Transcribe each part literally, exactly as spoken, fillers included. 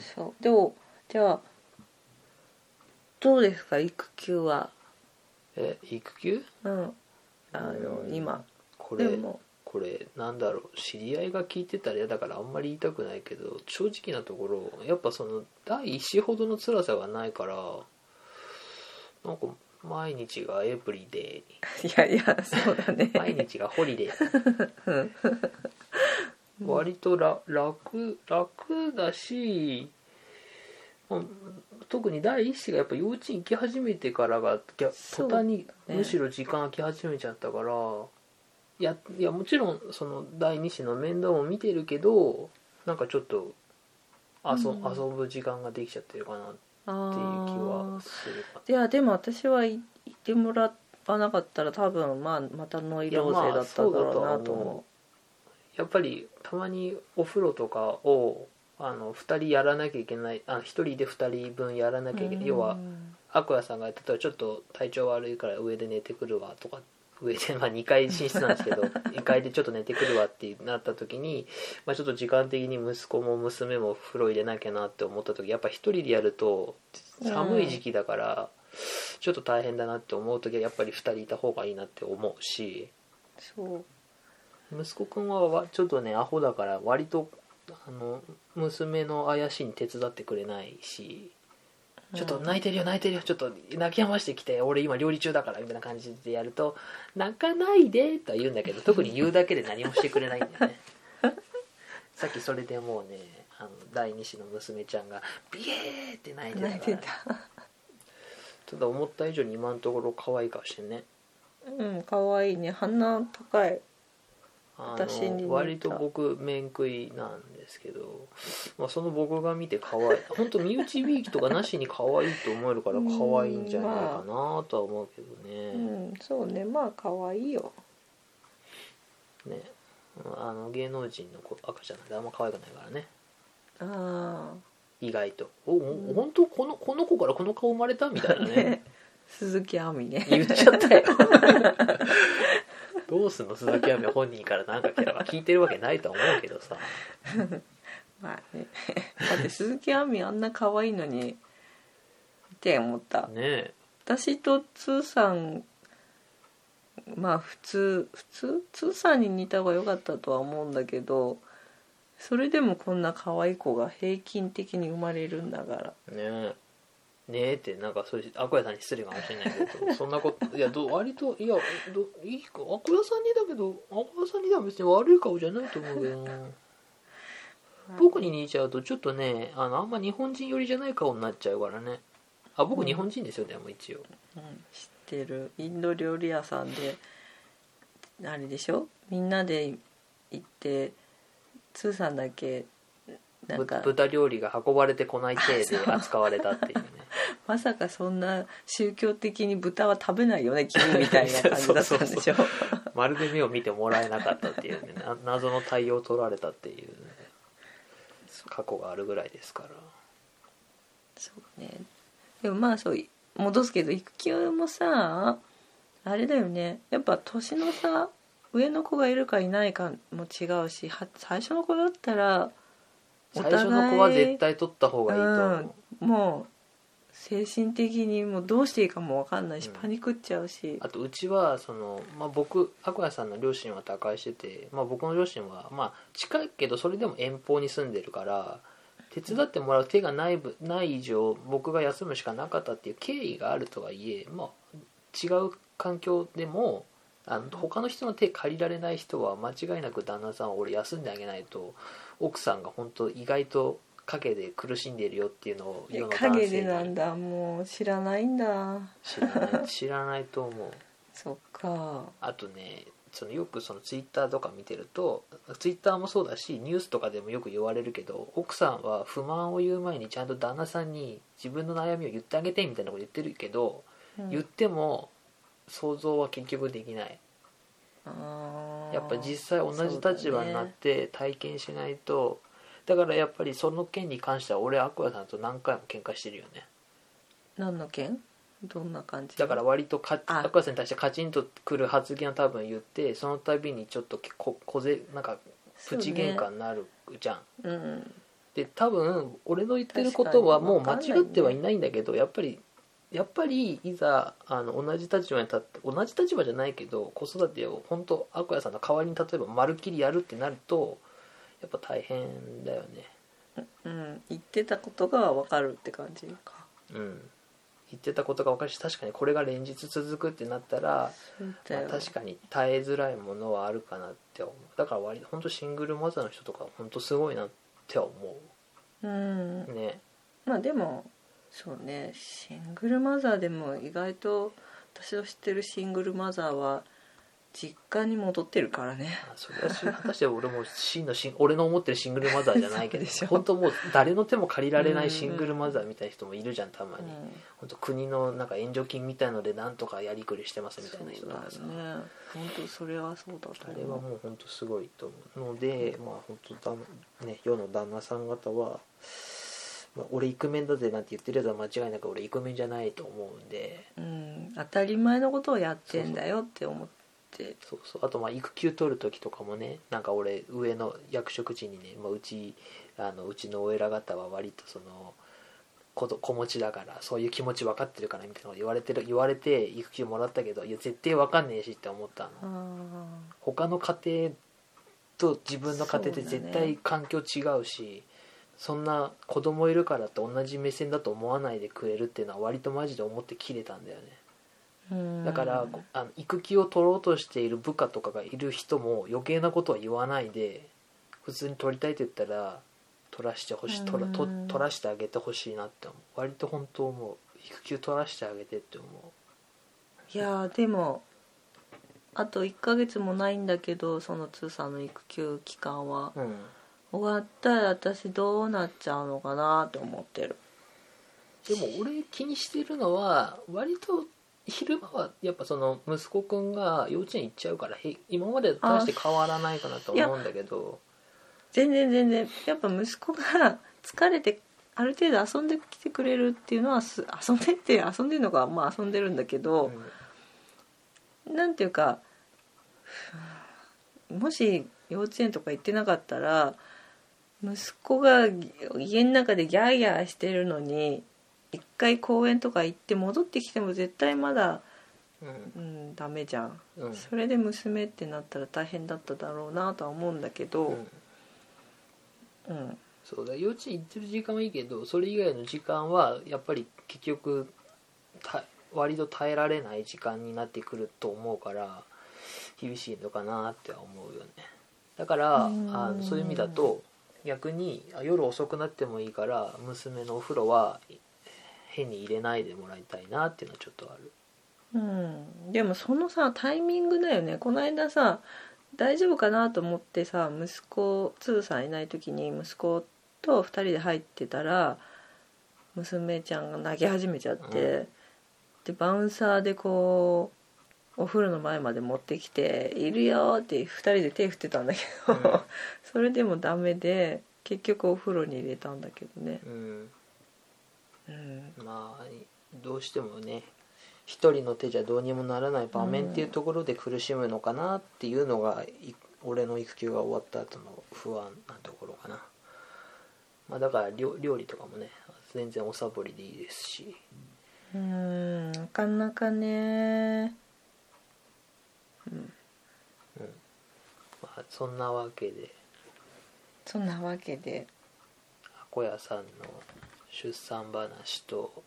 そうでもじゃあどうですか育休は。え育休？うん。あの今これこれなんだろう知り合いが聞いてたら嫌だからあんまり言いたくないけど正直なところやっぱその第一子ほどの辛さがないからなんか毎日がエブリデイ。いやいやそうだね。毎日がホリデー。うん。割と楽楽だし、まあ、特に第一子がやっぱ幼稚園行き始めてからが途端にむしろ時間空き始めちゃったから、ね、いやいやもちろんその第二子の面倒も見てるけどなんかちょっと 遊,、うん、遊ぶ時間ができちゃってるかなっていう気はするか。いやでも私は行ってもらわなかったら多分、まあ、またノイローゼだったんだろうなと思う。やっぱりたまにお風呂とかをあのふたりやらなきゃいけないあのひとりでふたりぶんやらなきゃいけない要はアクアさんが例えばちょっと体調悪いから上で寝てくるわとか上で、まあ、にかい寝室なんですけどにかいでちょっと寝てくるわってなった時に、まあ、ちょっと時間的に息子も娘も風呂入れなきゃなって思った時やっぱひとりでやると寒い時期だからちょっと大変だなって思う時はやっぱりふたりいた方がいいなって思うしそう息子くんはちょっとねアホだから割とあの娘のあやしに手伝ってくれないしちょっと泣いてるよ泣いてるよちょっと泣き止ましてきて俺今料理中だからみたいな感じでやると泣かないでとは言うんだけど特に言うだけで何もしてくれないんだよねさっきそれでもうねあのだいに子の娘ちゃんがビエーって泣いてたから泣いてたただ思った以上に今のところ可愛い顔してねうん可愛いね鼻高いあの割と僕面食いなんですけど、まあ、その僕が見て可愛い本当身内びいきとかなしに可愛いと思えるから可愛いんじゃないかなとは思うけどね、うんまあ、うんそうねまあ可愛いよねあの芸能人の赤ちゃんなんてあんま可愛くないからねあ意外とおお本当このこの子からこの顔生まれたみたいな ね, ね鈴木亜美ね言っちゃったよどうすんの鈴木亜美本人からなんかキャラが聞いてるわけないと思うけどさまあねだって鈴木亜美あんな可愛いのにって思ったねえ私とツーさんまあ普通普通ツーさんに似た方が良かったとは思うんだけどそれでもこんな可愛い子が平均的に生まれるんだからねえねえってなんかそういうアコヤさんに失礼かもしれないけどそんなこといやど割といやどいいかアコヤさんにだけどアコヤさんにだ別に悪い顔じゃないと思うけど僕に似ちゃうとちょっとね あのあんま日本人寄りじゃない顔になっちゃうからねあ僕日本人ですよね、うん、もう一応、うん、知ってるインド料理屋さんであれでしょみんなで行ってツーさんだけなんか豚料理が運ばれてこない体で扱われたっていうねまさかそんな宗教的に豚は食べないよね君みたいな感じだったんでしょそうそうそうまるで目を見てもらえなかったっていうね謎の対応を取られたっていう、ね、過去があるぐらいですからそうねでもまあそう戻すけど育休もさあれだよねやっぱ年の差上の子がいるかいないかも違うし最初の子だったら最初の子は絶対取った方がいいと思う、うん、もう精神的にもうどうしていいかも分かんないし、うん、パニクっちゃうしあとうちはその、まあ、僕アクアさんの両親は他界してて、まあ、僕の両親はまあ近いけどそれでも遠方に住んでるから手伝ってもらう手がない、ない以上僕が休むしかなかったっていう経緯があるとはいえ、まあ、違う環境でもあの他の人の手借りられない人は間違いなく旦那さんは俺休んであげないと奥さんが本当意外と陰で苦しんでいるよっていうのを世の男性に陰でなんだもう知らないんだ知らない知らないと思うそっかあとねそのよくそのツイッターとか見てるとツイッターもそうだしニュースとかでもよく言われるけど奥さんは不満を言う前にちゃんと旦那さんに自分の悩みを言ってあげてみたいなこと言ってるけど、うん、言っても想像は結局できないあやっぱ実際同じ立場になって体験しないと だ,、ね、だからやっぱりその件に関しては俺アクアさんと何回も喧嘩してるよね何の件どんな感じだから割とかアクアさんに対してカチンとくる発言を多分言ってその度にちょっとこ小ぜなんかプチ喧嘩になるじゃん、ねうん、で多分俺の言ってることはもう間違ってはいないんだけど、やっぱりやっぱりいざあの同じ立場に立って、同じ立場じゃないけど子育てを本当アコヤさんの代わりに例えばまるっきりやるってなるとやっぱ大変だよね。うん、言ってたことが分かるって感じか。うん、言ってたことが分かるし、確かにこれが連日続くってなったら、まあ、確かに耐えづらいものはあるかなって思う。だから割と本当シングルマザーの人とか本当すごいなって思う。うんね。まあでも。そうね、シングルマザーでも意外と私の知ってるシングルマザーは実家に戻ってるからね。ああ、それは果たして俺も真の真俺の思ってるシングルマザーじゃないけど本当もう誰の手も借りられないシングルマザーみたいな人もいるじゃん、たまに、うん、本当国のなんか援助金みたいのでなんとかやりくりしてますみたいな人だからさ、そうだね、本当それはそうだと思う。あれはもう本当すごいと思うので、まあ本当だね、世の旦那さん方はまあ、俺イクメンだぜなんて言ってるやつは間違いなく俺イクメンじゃないと思うんで、うん、当たり前のことをやってんだよって思って、そうそう、あとまあ育休取る時とかもね、なんか俺上の役職地にね、まあ、うちあのうちのお偉方は割とその子持ちだからそういう気持ち分かってるからみたいなこと言われてる言われて育休もらったけど、いや絶対分かんねえしって思ったの。あ、他の家庭と自分の家庭って絶対環境違うし、そんな子供いるからって同じ目線だと思わないでくれるっていうのは割とマジで思って切れたんだよね。うん、だからあの育休を取ろうとしている部下とかがいる人も余計なことは言わないで、普通に取りたいと言ったら取らしてほしい、取ら、取、取らしてあげてほしいなって思う。割と本当もう育休取らしてあげてって思う。いやでもあといっかげつもないんだけど、その通算の育休期間は、うん、終わったら私どうなっちゃうのかなと思ってる。でも俺気にしてるのは、割と昼間はやっぱその息子くんが幼稚園行っちゃうから今までと大して変わらないかなと思うんだけど、全然全然やっぱ息子が疲れてある程度遊んできてくれるっていうのは、遊んでって遊んでるのがまあ遊んでるんだけど、うん、なんていうか、もし幼稚園とか行ってなかったら息子が家の中でギャーギャーしてるのに一回公園とか行って戻ってきても絶対まだ、うんうん、ダメじゃん、うん、それで娘ってなったら大変だっただろうなとは思うんだけど、うんうん、そうだ、幼稚園行ってる時間はいいけど、それ以外の時間はやっぱり結局割と耐えられない時間になってくると思うから厳しいのかなって思うよね。だからあのそういう意味だと逆に夜遅くなってもいいから娘のお風呂は変に入れないでもらいたいなっていうのはちょっとある。うん、でもそのさタイミングだよね。この間さ大丈夫かなと思ってさ、息子通さんいない時に息子とふたりで入ってたら娘ちゃんが泣き始めちゃって、うん、でバウンサーでこうお風呂の前まで持ってきているよってふたりで手振ってたんだけど、うん、それでもダメで結局お風呂に入れたんだけどね、うんうん、まあどうしてもね一人の手じゃどうにもならない場面っていうところで苦しむのかなっていうのが、うん、俺の育休が終わった後の不安なところかな、まあ、だから 料, 料理とかもね全然おサボりでいいですし、うーん、なかなかね、うんうん、まあそんなわけでそんなわけでアコヤさんの出産話と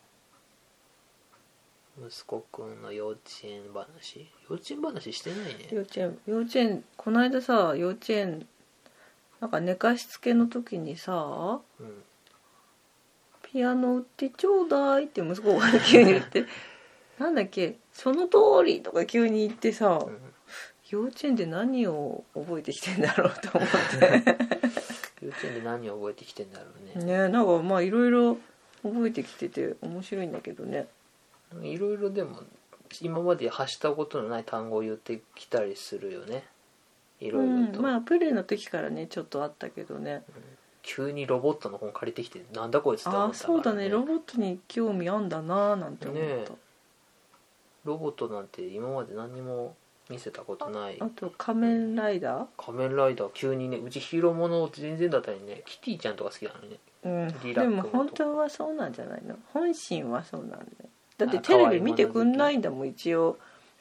息子くんの幼稚園話、幼稚園話してないね。幼稚園幼稚園この間さ幼稚園なんか寝かしつけの時にさ、うん、ピアノ売ってちょうだいって息子が急に言ってなんだっけその通りとか急に言ってさ、うん、幼稚園で何を覚えてきてんだろうと思って幼稚園で何を覚えてきてんだろうね。ねえ、なんかまあいろいろ覚えてきてて面白いんだけどね。いろいろでも今まで発したことのない単語を言ってきたりするよね。いろいろと、うん、まあプレイの時からねちょっとあったけどね、うん、急にロボットの本借りてきてなんだこいつって思ったからね。あ、そうだね、ロボットに興味あんだななんて思った、ね。ロボットなんて今まで何も見せたことない。 あ, あと仮面ライダー仮面ライダー急にね、うちヒーローもの全然だったりね、キティちゃんとか好きなのね、うん、でも本当はそうなんじゃないの、本心はそうなんだよ。だってテレビ見てくんないんだもん。一応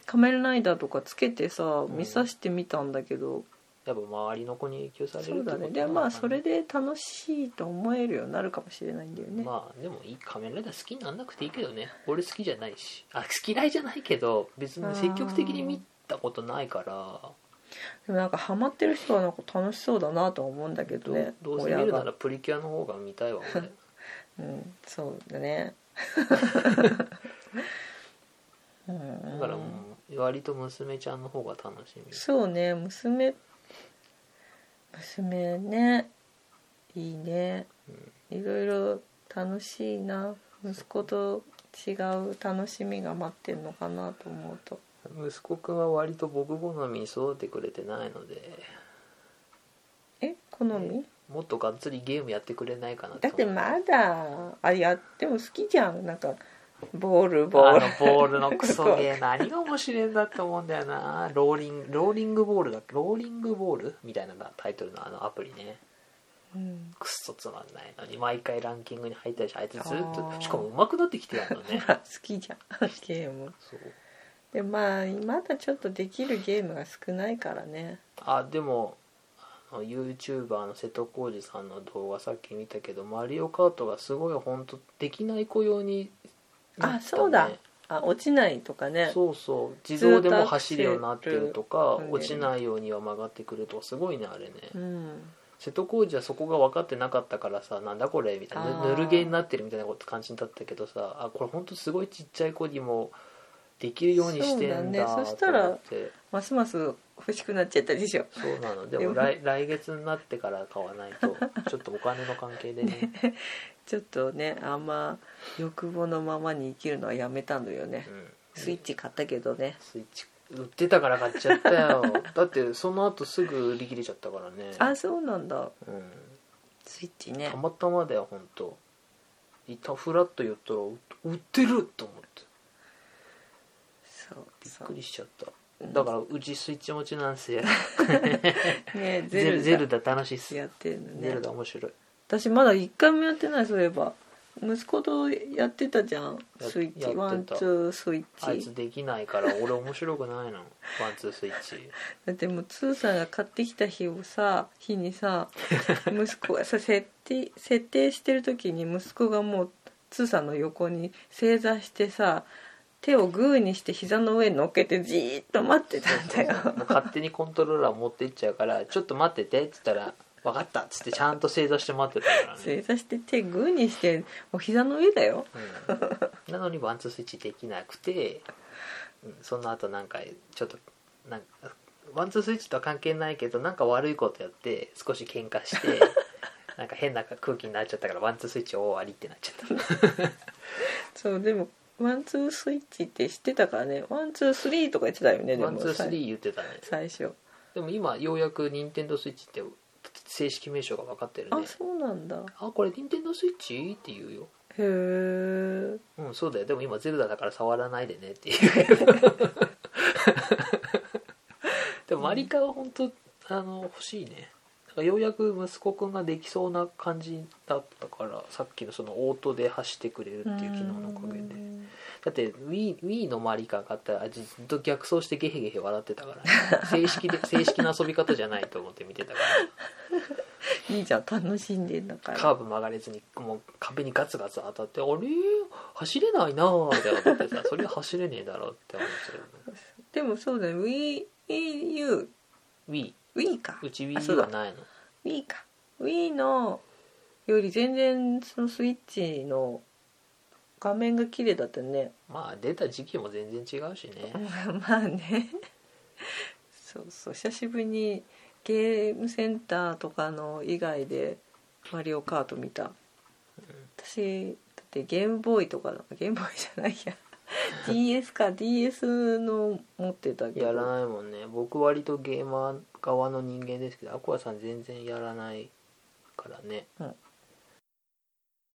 仮面ライダーとかつけてさ、見させてみたんだけど、うん、やっぱ周りの子に影響されるってことだね。でまあそれで楽しいと思えるようになるかもしれないんだよね。まあでもいい、仮面ライダー好きにならなくていいけどね。俺好きじゃないし、あ、好き嫌いじゃないけど別に積極的に見たことないから。でもなんかハマってる人はなんか楽しそうだなと思うんだけどね。 ど, どうせ見るならプリキュアの方が見たいわ俺うんそうだねだからもう割と娘ちゃんの方が楽しみ。そうね、娘娘ね、いいね、いろいろ楽しいな。息子と違う楽しみが待ってるのかなと思うと。息子くんは割と僕好みに育ってくれてないので。え、好み？もっとがっつりゲームやってくれないかなって思う。だってまだあれやっても好きじゃん。なんかボールボールあのボールのクソゲー何が面白いんだって思うんだよな。ローリングローリングボールだっけ、ローリングボールみたいなタイトルのあのアプリね、うん、クソつまんないのに毎回ランキングに入ったりし、あいつずっとしかも上手くなってきてやるのね好きじゃんゲーム。そうでまあまだちょっとできるゲームが少ないからね。あでもYouTuber の瀬戸康史さんの動画さっき見たけど、マリオカートがすごい本当できない子用になったね。あそうだ、あ落ちないとかね。そうそう、自動でも走るようになってるとか、落ちないようには曲がってくるとか、すごいねあれね、うん、瀬戸康史はそこが分かってなかったからさ、なんだこれみたいな、ぬるゲーになってるみたいな感じだったけどさ、あこれ本当すごいちっちゃい子にもできるようにしてんだと思って。そうだね、そしたらますます欲しくなっちゃったでしょ。そうなの。でも 来, 来月になってから買わないとちょっとお金の関係で ね, ねちょっとね、あんま欲望のままに生きるのはやめたのよね、うん、スイッチ買ったけどね。スイッチ売ってたから買っちゃったよだってその後すぐ売り切れちゃったからね。あそうなんだ、うん、スイッチねたまたまだよ本当。いたふらっと言ったら売ってると思って、そうそうびっくりしちゃった。だからうちスイッチ持ちなんすよね。ゼルダ、ゼルダ楽しいっす。やってるのね。ゼルダ面白い。私まだ一回もやってない。そういえば息子とやってたじゃん。スイッチワンツースイッチ。あいつできないから俺面白くないの。ワンツースイッチ。だってもうツーさんが買ってきた日をさ日にさ息子がさ設定設定してる時に息子がもうツーさんの横に正座してさ。手をグーにして膝の上に乗っけてじーっと待ってたんだよ。そうそうそう勝手にコントローラー持っていっちゃうからちょっと待っててっつったら分かったっつってちゃんと正座して待ってたからね。正座して手グーにしてもう膝の上だよ、うん、なのにワンツースイッチできなくて、うん、その後なんかちょっとなんかワンツースイッチとは関係ないけどなんか悪いことやって少し喧嘩してなんか変な空気になっちゃったからワンツースイッチ終わりってなっちゃったそうでもワンツースイッチって知ってたからね。ワンツースリーとか言ってたよね。でもワンツースリー言ってたね最初。でも今ようやく任天堂スイッチって正式名称が分かってるね。あそうなんだ。あこれ任天堂スイッチって言うよ。へーうんそうだよ。でも今ゼルダだから触らないでねって言うでもマリカは本当あの欲しいね。ようやく息子くんができそうな感じだったからさっきのそのオートで走ってくれるっていう機能のおかげで。だって Wii, Wii のマリカ買ったらずっと逆走してゲヘゲヘ笑ってたから、ね、正式で正式な遊び方じゃないと思って見てたからいいじゃん楽しんでんだから。カーブ曲がれずにもう壁にガツガツ当たってあれ走れないなーって思ってさそれは走れねえだろって思ってたよねでもそうだね Wii U Wiiウィーかうちウィーはないの。ウィーかウィーのより全然そのスイッチの画面が綺麗だったね。まあ出た時期も全然違うしねまあねそうそう久しぶりにゲームセンターとかの以外でマリオカート見た、うん、私だってゲームボーイとかゲームボーイじゃないやディーエス か ディーエス の持ってたけどやらないもんね。僕割とゲーマー側の人間ですけどアコアさん全然やらないからね、うん、